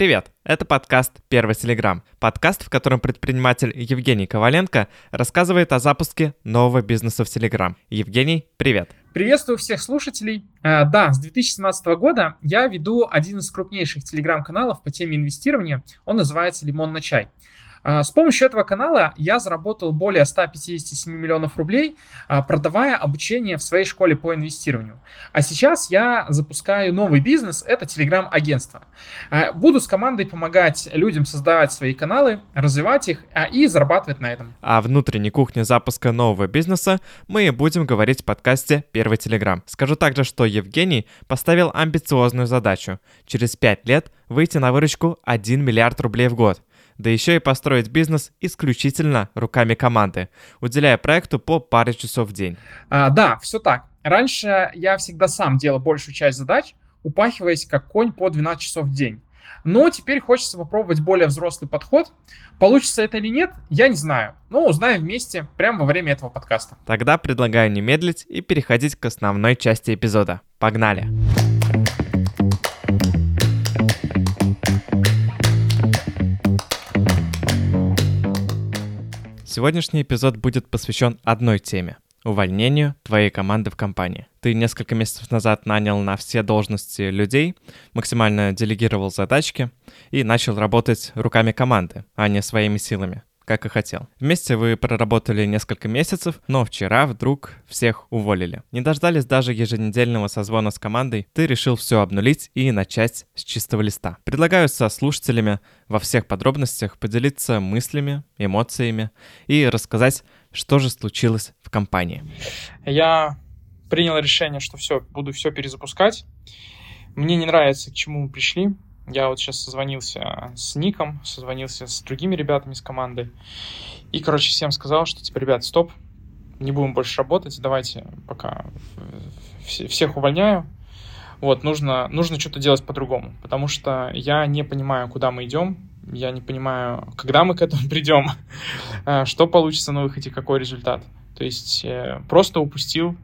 Привет! Это подкаст «Первый Телеграм». Подкаст, в котором предприниматель Евгений Коваленко рассказывает о запуске нового бизнеса в Телеграм. Евгений, привет! Приветствую всех слушателей. Да, с 2017 года я веду один из крупнейших Телеграм-каналов по теме инвестирования. Он называется «Лимон на чай». С помощью этого канала я заработал более 157 миллионов рублей, продавая обучение в своей школе по инвестированию. А сейчас я запускаю новый бизнес, это Телеграм-агентство. Буду с командой помогать людям создавать свои каналы, развивать их и зарабатывать на этом. О внутренней кухне запуска нового бизнеса мы будем говорить в подкасте «Первый Телеграм». Скажу также, что Евгений поставил амбициозную задачу – через 5 лет выйти на выручку 1 миллиард рублей в год. Да еще и построить бизнес исключительно руками команды, уделяя проекту по паре часов в день. Да, все так. Раньше я всегда сам делал большую часть задач, упахиваясь как конь по 12 часов в день. Но теперь хочется попробовать более взрослый подход. Получится это или нет, я не знаю. Но узнаем вместе прямо во время этого подкаста. Тогда предлагаю не медлить и переходить к основной части эпизода. Погнали! Сегодняшний эпизод будет посвящен одной теме – увольнению твоей команды в компании. Ты несколько месяцев назад нанял на все должности людей, максимально делегировал задачки и начал работать руками команды, а не своими силами, как и хотел. Вместе вы проработали несколько месяцев, но вчера вдруг всех уволили. Не дождались даже еженедельного созвона с командой, ты решил все обнулить и начать с чистого листа. Предлагаю со слушателями во всех подробностях поделиться мыслями, эмоциями и рассказать, что же случилось в компании. Я принял решение, что буду перезапускать. Мне не нравится, к чему мы пришли. Я вот сейчас созвонился с Ником, созвонился с другими ребятами из команды. И, всем сказал, что, ребят, стоп, не будем больше работать, давайте пока всех увольняю. Вот, нужно что-то делать по-другому, потому что я не понимаю, куда мы идем, я не понимаю, когда мы к этому придем, что получится на выходе, какой результат. То есть просто упускаю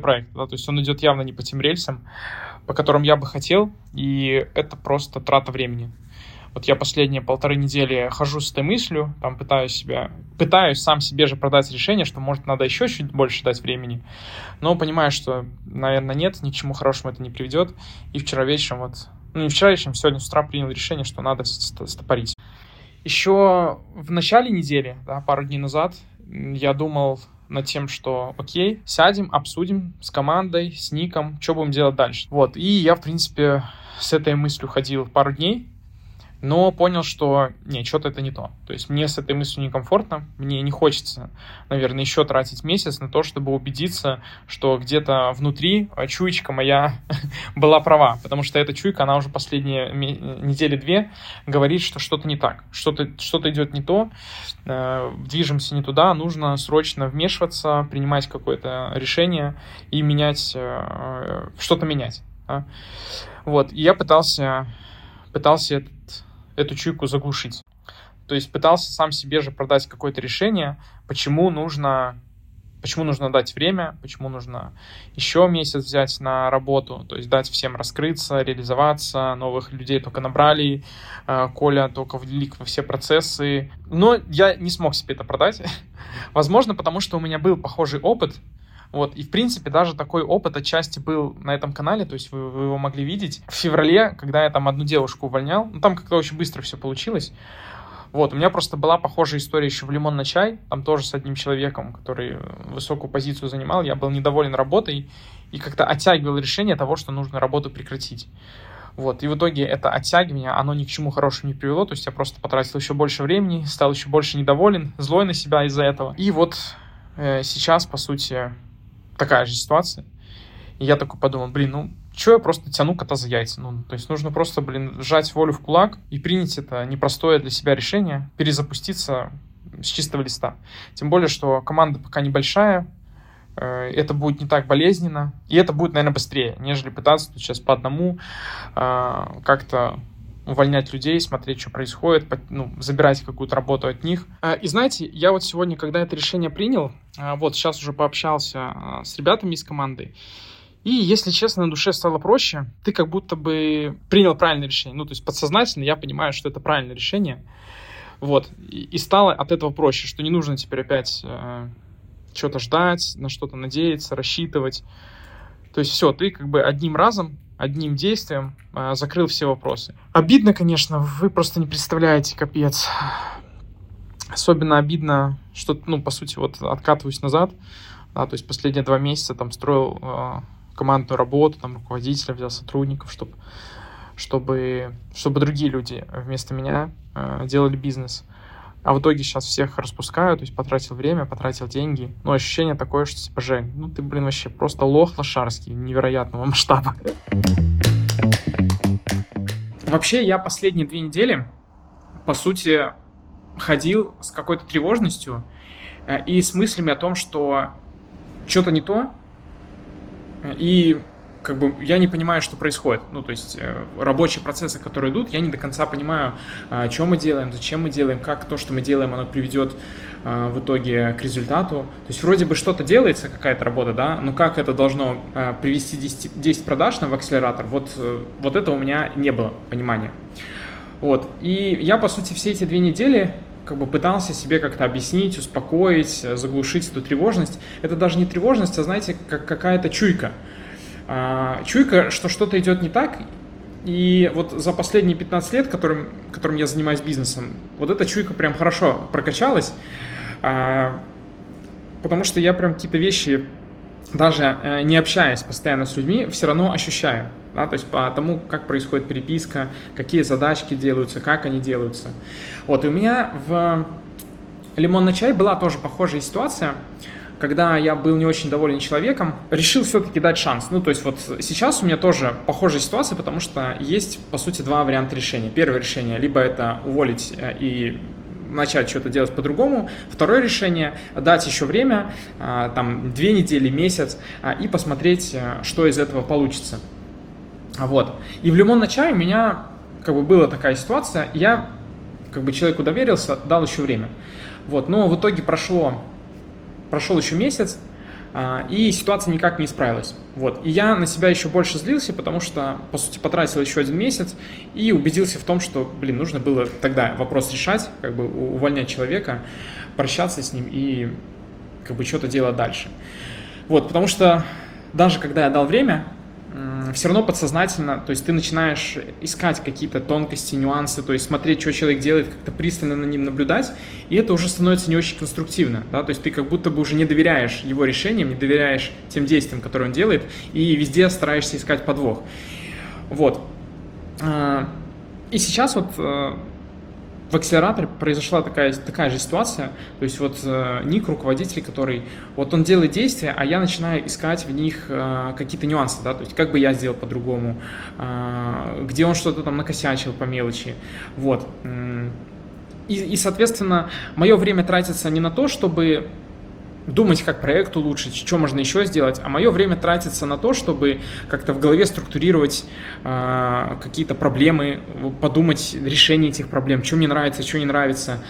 проект, да, то есть он идет явно не по тем рельсам, по которым я бы хотел, и это просто трата времени. Вот я последние 1,5 недели хожу с этой мыслью, там пытаюсь сам себе же продать решение, что, может, надо еще чуть больше дать времени, но понимаю, что, наверное, нет, ни к чему хорошему это не приведет, и вчера вечером, сегодня с утра принял решение, что надо стопорить. Еще в начале недели, да, пару дней назад, я думал над тем, что окей, сядем, обсудим с командой, с Ником, что будем делать дальше. Вот, и я, с этой мыслью ходил пару дней, но понял, что что-то это не то. То есть мне с этой мыслью некомфортно, мне не хочется, наверное, еще тратить месяц на то, чтобы убедиться, что где-то внутри чуечка моя была права, потому что эта чуйка, она уже последние недели-две говорит, что что-то не так, что-то идет не то, движемся не туда, нужно срочно вмешиваться, принимать какое-то решение и что-то менять. Да? Вот, и я пытался эту чуйку заглушить. То есть пытался сам себе же продать какое-то решение, почему нужно дать время, почему нужно еще месяц взять на работу, то есть дать всем раскрыться, реализоваться, новых людей только набрали, Коля только влик во все процессы. Но я не смог себе это продать. Возможно, потому что у меня был похожий опыт. Вот, и, даже такой опыт отчасти был на этом канале, то есть вы его могли видеть. В феврале, когда я там одну девушку увольнял, там как-то очень быстро все получилось. Вот, у меня была похожая история еще в «Лимон на чай», там тоже с одним человеком, который высокую позицию занимал, я был недоволен работой и как-то оттягивал решение того, что нужно работу прекратить. Вот, и в итоге это оттягивание, оно ни к чему хорошему не привело, то есть я просто потратил еще больше времени, стал еще больше недоволен, злой на себя из-за этого. И сейчас, по сути, такая же ситуация. И я такой подумал, что я просто тяну кота за яйца? То есть нужно просто, сжать волю в кулак и принять это непростое для себя решение, перезапуститься с чистого листа. Тем более, что команда пока небольшая, это будет не так болезненно, и это будет, наверное, быстрее, нежели пытаться сейчас по одному как-то увольнять людей, смотреть, что происходит, забирать какую-то работу от них. И знаете, я сегодня, когда это решение принял, сейчас уже пообщался с ребятами из команды, И, если честно, на душе стало проще. Ты как будто бы принял правильное решение. Ну, то есть подсознательно я понимаю, что это правильное решение. Вот. И стало от этого проще, что не нужно теперь опять что-то ждать, на что-то надеяться, рассчитывать. То есть все, ты как бы одним разом, одним действием закрыл все вопросы. Обидно, конечно, вы просто не представляете, капец. Особенно обидно, что, ну, по сути, вот откатываюсь назад. Да, то есть последние 2 месяца там строил командную работу, там руководителя взял, сотрудников, чтобы другие люди вместо меня делали бизнес. А в итоге сейчас всех распускаю, то есть потратил время, потратил деньги. Но ощущение такое, что типа, Жень, ну ты, блин, вообще просто лох лошарский невероятного масштаба. Вообще я последние 2 недели, по сути, ходил с какой-то тревожностью и с мыслями о том, что что-то не то, и как бы я не понимаю, что происходит. Ну, то есть рабочие процессы, которые идут, я не до конца понимаю, что мы делаем, зачем мы делаем, как то, что мы делаем, оно приведет в итоге к результату. То есть вроде бы что-то делается, какая-то работа, да, но как это должно привести 10 продаж нам в акселератор, вот этого у меня не было понимания. Вот. И я, по сути, все эти 2 недели как бы пытался себе как-то объяснить, успокоить, заглушить эту тревожность. Это даже не тревожность, а, знаете, как какая-то чуйка. Чуйка, что что-то идет не так. И вот за последние 15 лет, которым я занимаюсь бизнесом, вот эта чуйка прям хорошо прокачалась, потому что я прям какие-то вещи, даже не общаясь постоянно с людьми, все равно ощущаю. Да, то есть по тому, как происходит переписка, какие задачки делаются, как они делаются. Вот, и у меня в «Лимон на чай» была тоже похожая ситуация, когда я был не очень доволен человеком, решил все-таки дать шанс. Ну, то есть вот сейчас у меня тоже похожая ситуация, потому что есть, по сути, 2 варианта решения. Первое решение – либо это уволить и начать что-то делать по-другому. Второе решение – дать еще время, там, 2 недели, месяц, и посмотреть, что из этого получится. Вот. И в «Лимон на чай» у меня как бы была такая ситуация, я как бы человеку доверился, дал еще время. Вот. Но в итоге прошел еще месяц, и ситуация никак не исправилась. Вот. И я на себя еще больше злился, потому что, по сути, потратил еще 1 месяц и убедился в том, что, блин, нужно было тогда вопрос решать, как бы увольнять человека, прощаться с ним и как бы что-то делать дальше. Вот. Потому что даже когда я дал время, все равно подсознательно, то есть ты начинаешь искать какие-то тонкости, нюансы, то есть смотреть, что человек делает, как-то пристально на ним наблюдать, и это уже становится не очень конструктивно, да, то есть ты как будто бы уже не доверяешь его решениям, не доверяешь тем действиям, которые он делает, и везде стараешься искать подвох. Вот. И сейчас вот в акселераторе произошла такая же ситуация, то есть вот Ник, руководитель, который, вот он делает действия, а я начинаю искать в них какие-то нюансы, да, то есть как бы я сделал по-другому, где он что-то там накосячил по мелочи, вот. И, соответственно, мое время тратится не на то, чтобы думать, как проект улучшить, что можно еще сделать, а мое время тратится на то, чтобы как-то в голове структурировать какие-то проблемы, подумать решение этих проблем, что мне нравится, что не нравится.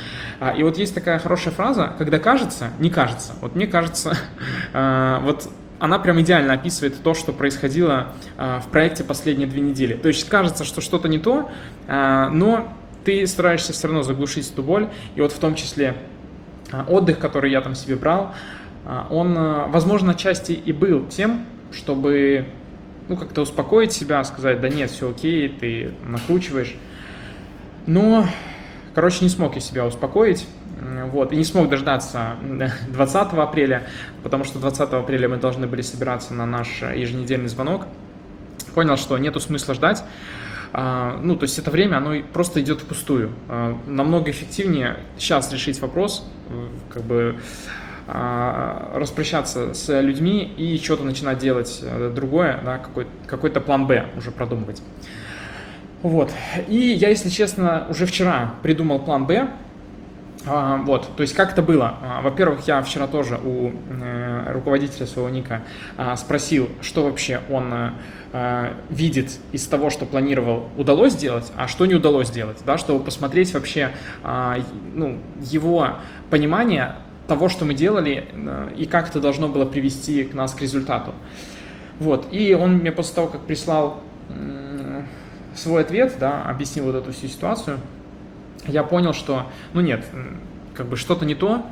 И вот есть такая хорошая фраза, когда кажется, не кажется. Вот мне кажется, вот она прям идеально описывает то, что происходило в проекте последние 2 недели. То есть кажется, что что-то не то, но ты стараешься все равно заглушить эту боль, и вот в том числе отдых, который я там себе брал, он, возможно, отчасти и был тем, чтобы, ну, как-то успокоить себя, сказать, да нет, все окей, ты накручиваешь. Но, короче, не смог я себя успокоить, вот, и не смог дождаться 20 апреля, потому что 20 апреля мы должны были собираться на наш еженедельный звонок. Понял, что нету смысла ждать. Ну, то есть это время, оно просто идет впустую. Намного эффективнее сейчас решить вопрос, как бы распрощаться с людьми и что-то начинать делать другое, да, какой-то план «Б» уже продумывать. Вот. И я, если честно, уже вчера придумал план «Б». Вот, то есть как это было? Во-первых, я вчера тоже у руководителя своего Ника спросил, что вообще он видит из того, что планировал, удалось сделать, а что не удалось сделать, да, чтобы посмотреть вообще, ну, его понимание того, что мы делали, и как это должно было привести к результату. Вот. И он мне после того, как прислал свой ответ, да, объяснил вот эту всю ситуацию, я понял, что, ну нет, как бы что-то не то,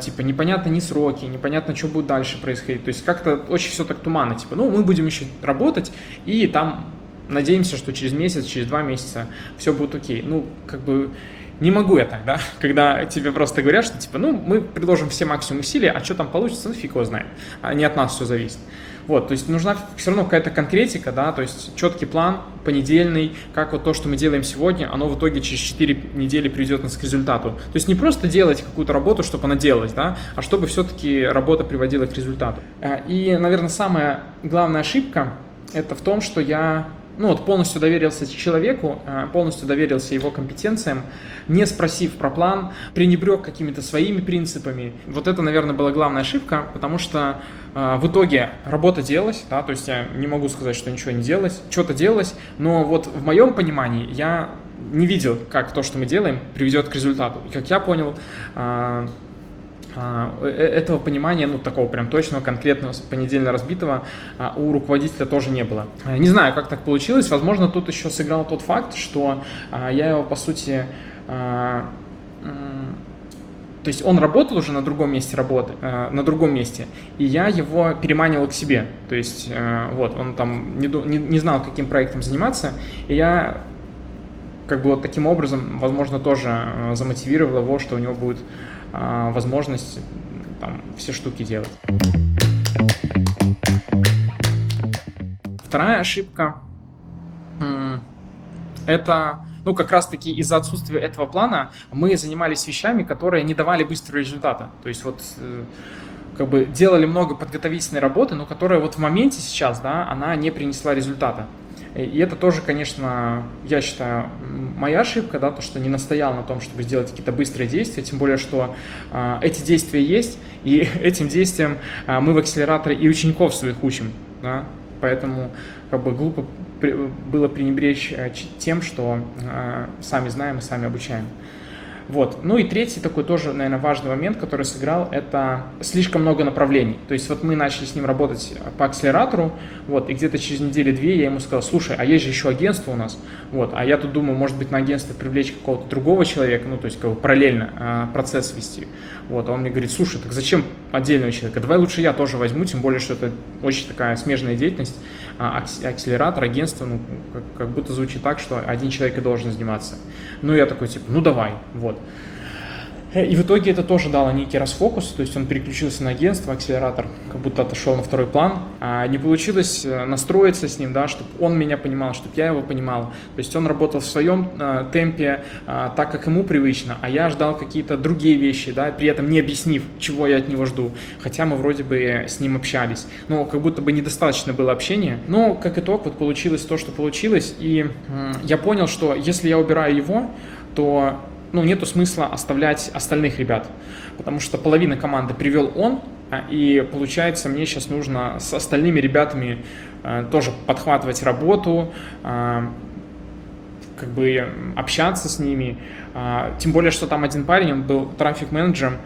типа непонятно ни сроки, непонятно, что будет дальше происходить. То есть как-то очень все так туманно, типа, ну мы будем еще работать и там надеемся, что через месяц, через 2 месяца все будет окей. Ну, как бы не могу я так, да, когда тебе просто говорят, что типа, ну мы предложим все максимум усилия, а что там получится, ну фиг его знает, не от нас все зависит. Вот, то есть нужна все равно какая-то конкретика, да, то есть четкий план понедельный, как вот то, что мы делаем сегодня, оно в итоге через 4 недели приведет нас к результату. То есть не просто делать какую-то работу, чтобы она делалась, да, а чтобы все-таки работа приводила к результату. И, наверное, самая главная ошибка – это в том, что я, ну, вот полностью доверился человеку, полностью доверился его компетенциям, не спросив про план, пренебрег какими-то своими принципами. Вот это, наверное, была главная ошибка, потому что в итоге работа делалась, да, то есть я не могу сказать, что ничего не делалось, что-то делалось, но вот в моем понимании я не видел, как то, что мы делаем, приведет к результату. И как я понял, этого понимания, ну, такого прям точного, конкретного, понедельно разбитого у руководителя тоже не было. Не знаю, как так получилось. Возможно, тут еще сыграл тот факт, что я его, по сути, то есть он работал уже на другом месте работы, на другом месте, и я его переманивал к себе. То есть вот, он там не знал, каким проектом заниматься, и я как бы вот таким образом, возможно, тоже замотивировал его, что у него будет возможность там все штуки делать. Вторая ошибка – это, ну, как раз-таки из-за отсутствия этого плана мы занимались вещами, которые не давали быстрого результата. То есть вот как бы делали много подготовительной работы, но которая вот в моменте сейчас, да, она не принесла результата. И это тоже, конечно, я считаю, моя ошибка, да, то, что не настоял на том, чтобы сделать какие-то быстрые действия, тем более, что эти действия есть, и этим действием мы в акселераторе и учеников своих учим, да, поэтому как бы глупо было пренебречь тем, что сами знаем и сами обучаем. Вот. Ну и третий такой тоже, наверное, важный момент, который сыграл, это слишком много направлений. То есть вот мы начали с ним работать по акселератору, вот, и где-то через неделю-две я ему сказал, слушай, а есть же еще агентство у нас, вот, а я тут думаю, может быть, на агентство привлечь какого-то другого человека, ну, то есть как бы параллельно процесс вести. Вот, а он мне говорит, слушай, так зачем отдельного человека, давай лучше я тоже возьму, тем более, что это очень такая смежная деятельность, акселератор, агентство, ну, как будто звучит так, что один человек и должен заниматься. Ну, я такой, типа, ну, давай, вот. И в итоге это тоже дало некий расфокус, то есть он переключился на агентство, акселератор как будто отошел на второй план. А не получилось настроиться с ним, да, чтобы он меня понимал, чтобы я его понимал. То есть он работал в своем темпе, так, как ему привычно, а я ждал какие-то другие вещи, да, при этом не объяснив, чего я от него жду, хотя мы вроде бы с ним общались, но как будто бы недостаточно было общения. Но как итог вот получилось то, что получилось, и я понял, что если я убираю его, то ну, нету смысла оставлять остальных ребят, потому что половина команды привел он, и получается, мне сейчас нужно с остальными ребятами тоже подхватывать работу, как бы общаться с ними, тем более, что там один парень, он был трафик-менеджером,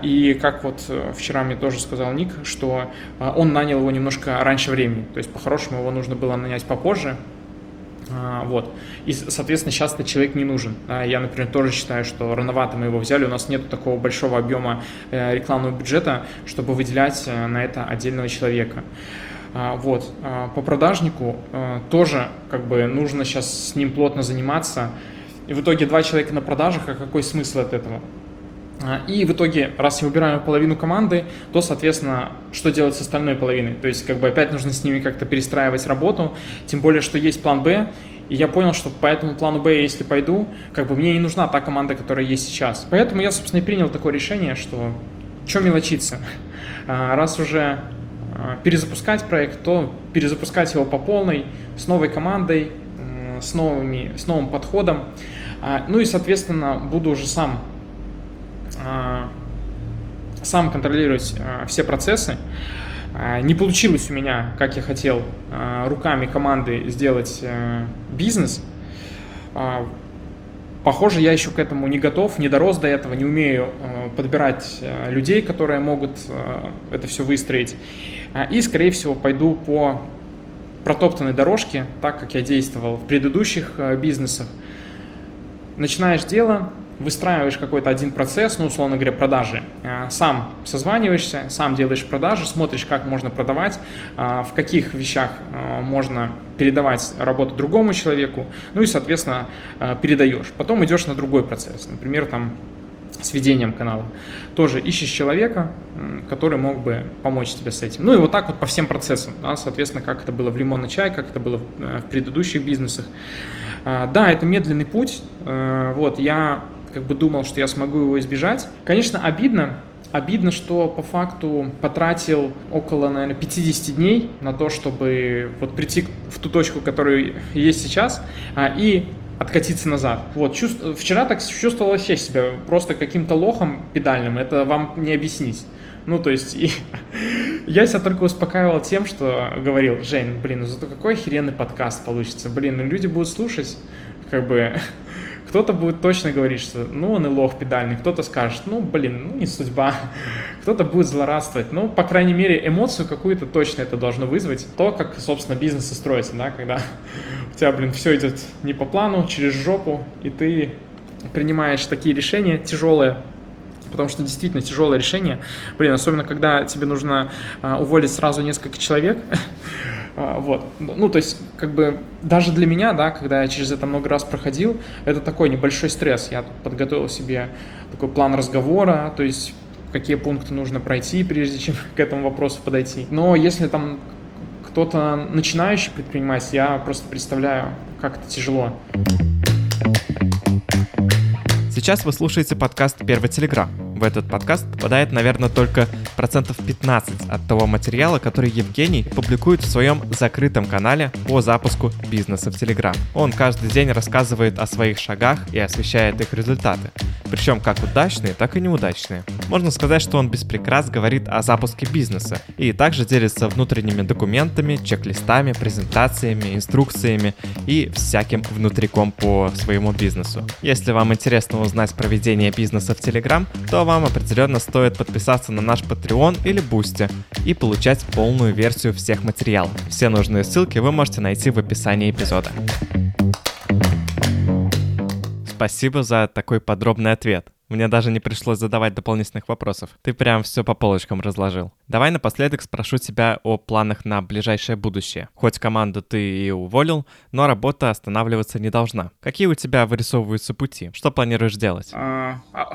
и как вот вчера мне тоже сказал Ник, что он нанял его немножко раньше времени, то есть по-хорошему его нужно было нанять попозже. Вот. И, соответственно, сейчас этот человек не нужен. Я, например, тоже считаю, что рановато мы его взяли. У нас нет такого большого объема рекламного бюджета, чтобы выделять на это отдельного человека. Вот. По продажнику тоже как бы нужно сейчас с ним плотно заниматься. И в итоге 2 человека на продажах, а какой смысл от этого? И в итоге, раз я убираю половину команды, то, соответственно, что делать с остальной половиной? То есть, как бы опять нужно с ними как-то перестраивать работу, тем более, что есть план «Б», и я понял, что по этому плану «Б», если пойду, как бы мне не нужна та команда, которая есть сейчас. Поэтому я, собственно, и принял такое решение, что чё мелочиться? Раз уже перезапускать проект, то перезапускать его по полной, с новой командой, с новым подходом. Ну и, соответственно, буду уже сам контролировать все процессы. Не получилось у меня, как я хотел, руками команды сделать бизнес. Похоже, я еще к этому не готов, не дорос до этого, не умею подбирать людей, которые могут это все выстроить. И, скорее всего, пойду по протоптанной дорожке, так как я действовал в предыдущих бизнесах. Начинаешь дело, выстраиваешь какой-то один процесс, ну, условно говоря, продажи. Сам созваниваешься, сам делаешь продажи, смотришь, как можно продавать, в каких вещах можно передавать работу другому человеку, ну и, соответственно, передаешь. Потом идешь на другой процесс, например, там, с ведением канала. Тоже ищешь человека, который мог бы помочь тебе с этим. Ну и вот так вот по всем процессам, да, соответственно, как это было в «Лимон на чай», как это было в предыдущих бизнесах. Да, это медленный путь, вот, я как бы думал, что я смогу его избежать. Конечно, обидно, что по факту потратил около, наверное, 50 дней на то, чтобы вот прийти в ту точку, которая есть сейчас, и откатиться назад. Вот, вчера так чувствовал вообще себя просто каким-то лохом педальным, это вам не объяснить. Ну, то есть, я себя только успокаивал тем, что говорил: Жень, блин, ну зато какой охеренный подкаст получится, блин, ну люди будут слушать, как бы, кто-то будет точно говорить, что, ну, он и лох педальный, кто-то скажет, ну, блин, ну, не судьба, кто-то будет злорадствовать, ну, по крайней мере, эмоцию какую-то точно это должно вызвать, то, как, собственно, бизнес и строится, да, когда у тебя, блин, все идет не по плану, через жопу, и ты принимаешь такие решения тяжелые, потому что действительно тяжелое решение, блин, особенно когда тебе нужно уволить сразу несколько человек, вот, ну, то есть, как бы, даже для меня, да, когда я через это много раз проходил, это такой небольшой стресс, я подготовил себе такой план разговора, то есть, какие пункты нужно пройти, прежде чем к этому вопросу подойти, но если там кто-то начинающий предприниматель, я просто представляю, как это тяжело. Сейчас вы слушаете подкаст «Первый Телеграм». В этот подкаст попадает, наверное, только 15% от того материала, который Евгений публикует в своем закрытом канале по запуску бизнеса в Телеграм. Он каждый день рассказывает о своих шагах и освещает их результаты. Причем как удачные, так и неудачные. Можно сказать, что он без прикрас говорит о запуске бизнеса и также делится внутренними документами, чек-листами, презентациями, инструкциями и всяким внутриком по своему бизнесу. Если вам интересно узнать про ведение бизнеса в Телеграм, то вам определенно стоит подписаться на наш Patreon или Boosty и получать полную версию всех материалов. Все нужные ссылки вы можете найти в описании эпизода. Спасибо за такой подробный ответ. Мне даже не пришлось задавать дополнительных вопросов. Ты прям все по полочкам разложил. Давай напоследок спрошу тебя о планах на ближайшее будущее. Хоть команду ты и уволил, но работа останавливаться не должна. Какие у тебя вырисовываются пути? Что планируешь делать?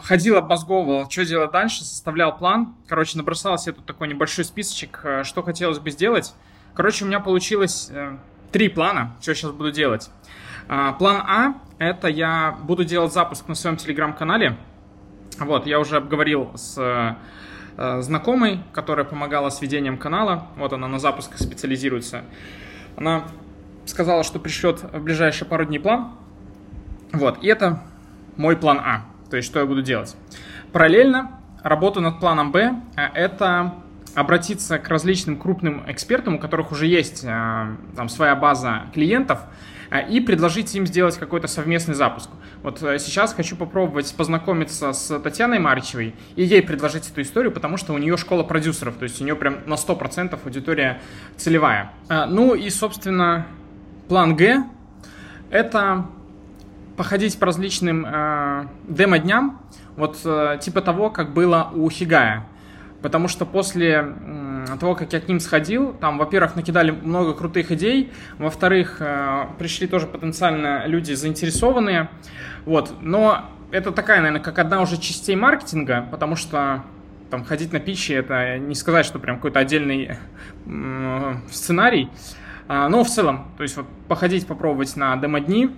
Ходил, обмозговывал, что делать дальше, составлял план. Короче, набросал себе тут такой небольшой списочек, что хотелось бы сделать. Короче, у меня получилось 3 плана, что я сейчас буду делать. План А – это я буду делать запуск на своем телеграм-канале. Вот, я уже обговорил с знакомой, которая помогала с ведением канала. Вот она на запусках специализируется. Она сказала, что пришлет в ближайшие пару дней план. Вот, и это мой план А, то есть что я буду делать. Параллельно работаю над планом Б. Это обратиться к различным крупным экспертам, у которых уже есть там своя база клиентов, и предложить им сделать какой-то совместный запуск. Вот сейчас хочу попробовать познакомиться с Татьяной Маричевой и ей предложить эту историю, потому что у нее школа продюсеров, то есть у нее прям на 100% аудитория целевая. Ну и, собственно, план Г – это походить по различным демо-дням, вот типа того, как было у Хигая. Потому что после того, как я к ним сходил, там, во-первых, накидали много крутых идей, во-вторых, пришли тоже потенциально люди заинтересованные, вот, но это такая, наверное, как одна уже частей маркетинга, потому что там ходить на питчи – это не сказать, что прям какой-то отдельный сценарий, но в целом, то есть вот походить, попробовать на демо-дни.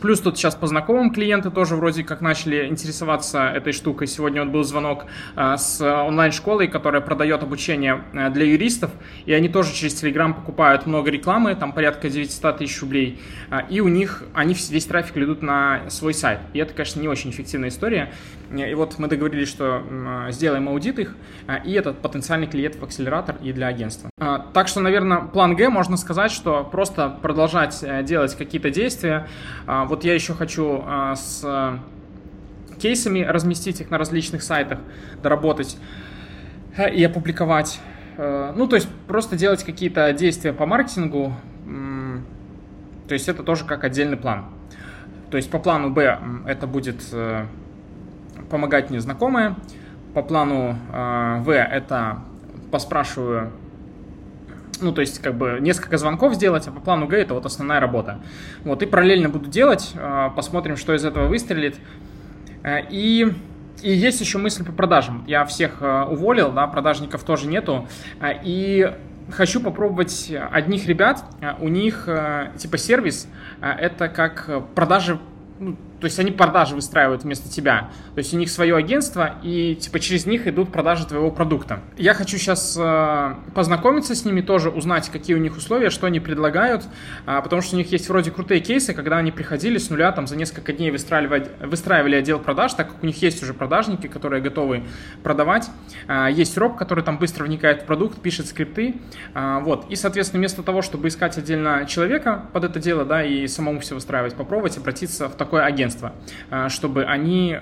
Плюс тут сейчас по знакомым клиенты тоже вроде как начали интересоваться этой штукой. Сегодня вот был звонок с онлайн-школой, которая продает обучение для юристов, и они тоже через Telegram покупают много рекламы, там порядка 900 тысяч рублей, и у них, они весь трафик ведут на свой сайт. И это, конечно, не очень эффективная история. И вот мы договорились, что сделаем аудит их, и этот потенциальный клиент в акселератор и для агентства. Так что, наверное, план Г, можно сказать, что просто продолжать делать какие-то действия, вот я еще хочу с кейсами разместить их на различных сайтах, доработать и опубликовать. Ну, то есть просто делать какие-то действия по маркетингу. То есть это тоже как отдельный план. То есть по плану Б это будет помогать мне знакомые. По плану В это поспрашиваю, ну, то есть как бы несколько звонков сделать, а по плану Г это вот основная работа. Вот, и параллельно буду делать, посмотрим, что из этого выстрелит. И есть еще мысль по продажам. Я всех уволил, да, продажников тоже нету. И хочу попробовать одних ребят, у них типа сервис, это как продажи, ну, то есть они продажи выстраивают вместо тебя. То есть у них свое агентство, и типа через них идут продажи твоего продукта. Я хочу сейчас познакомиться с ними тоже, узнать, какие у них условия, что они предлагают, потому что у них есть вроде крутые кейсы, когда они приходили с нуля, там за несколько дней выстраивали отдел продаж, так как у них есть уже продажники, которые готовы продавать. Есть роб, который там быстро вникает в продукт, пишет скрипты. Вот. И, соответственно, вместо того, чтобы искать отдельно человека под это дело, да, и самому все выстраивать, попробовать обратиться в такое агентство, чтобы они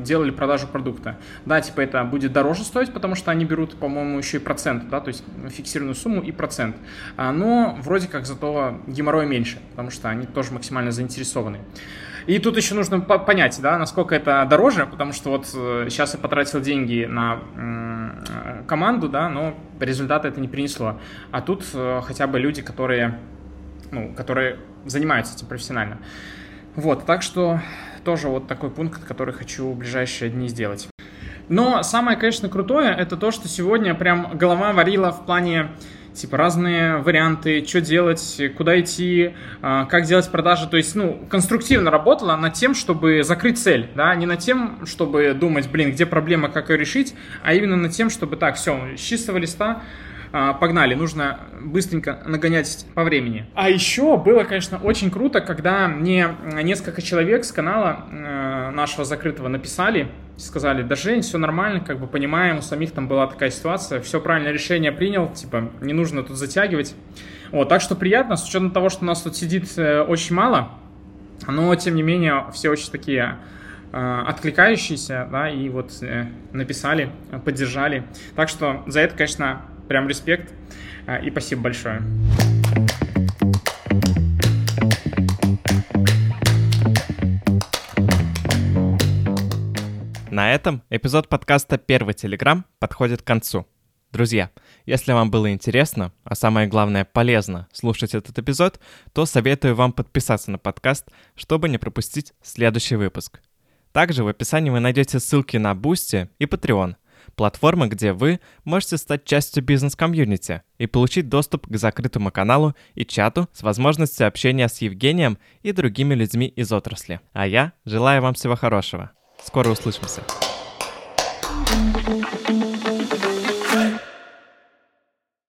делали продажу продукта. Да, типа это будет дороже стоить, потому что они берут, по-моему, еще и процент, да, то есть фиксированную сумму и процент. Но вроде как зато геморрой меньше, потому что они тоже максимально заинтересованы. И тут еще нужно понять, да, насколько это дороже, потому что вот сейчас я потратил деньги на команду, да, но результата это не принесло. А тут хотя бы люди, которые занимаются этим профессионально. Вот, так что тоже вот такой пункт, который хочу в ближайшие дни сделать. Но самое, конечно, крутое, это то, что сегодня прям голова варила в плане типа разные варианты, что делать, куда идти, как делать продажи. То есть, ну, конструктивно работала над тем, чтобы закрыть цель, да, не над тем, чтобы думать, блин, где проблема, как ее решить, а именно над тем, чтобы так, все, с чистого листа, погнали, нужно быстренько нагонять по времени. А еще было, конечно, очень круто, когда мне несколько человек с канала нашего закрытого написали, сказали: да, Жень, все нормально, как бы понимаем, у самих там была такая ситуация, все правильное решение принял, типа не нужно тут затягивать. Вот, так что приятно, с учетом того, что у нас тут сидит очень мало, но тем не менее все очень такие откликающиеся, да, и вот написали, поддержали. Так что за это, конечно, прям респект и спасибо большое. На этом эпизод подкаста «Первый Телеграм» подходит к концу. Друзья, если вам было интересно, а самое главное полезно слушать этот эпизод, то советую вам подписаться на подкаст, чтобы не пропустить следующий выпуск. Также в описании вы найдете ссылки на Boosty и Patreon, платформы, где вы можете стать частью бизнес-комьюнити и получить доступ к закрытому каналу и чату с возможностью общения с Евгением и другими людьми из отрасли. А я желаю вам всего хорошего. Скоро услышимся.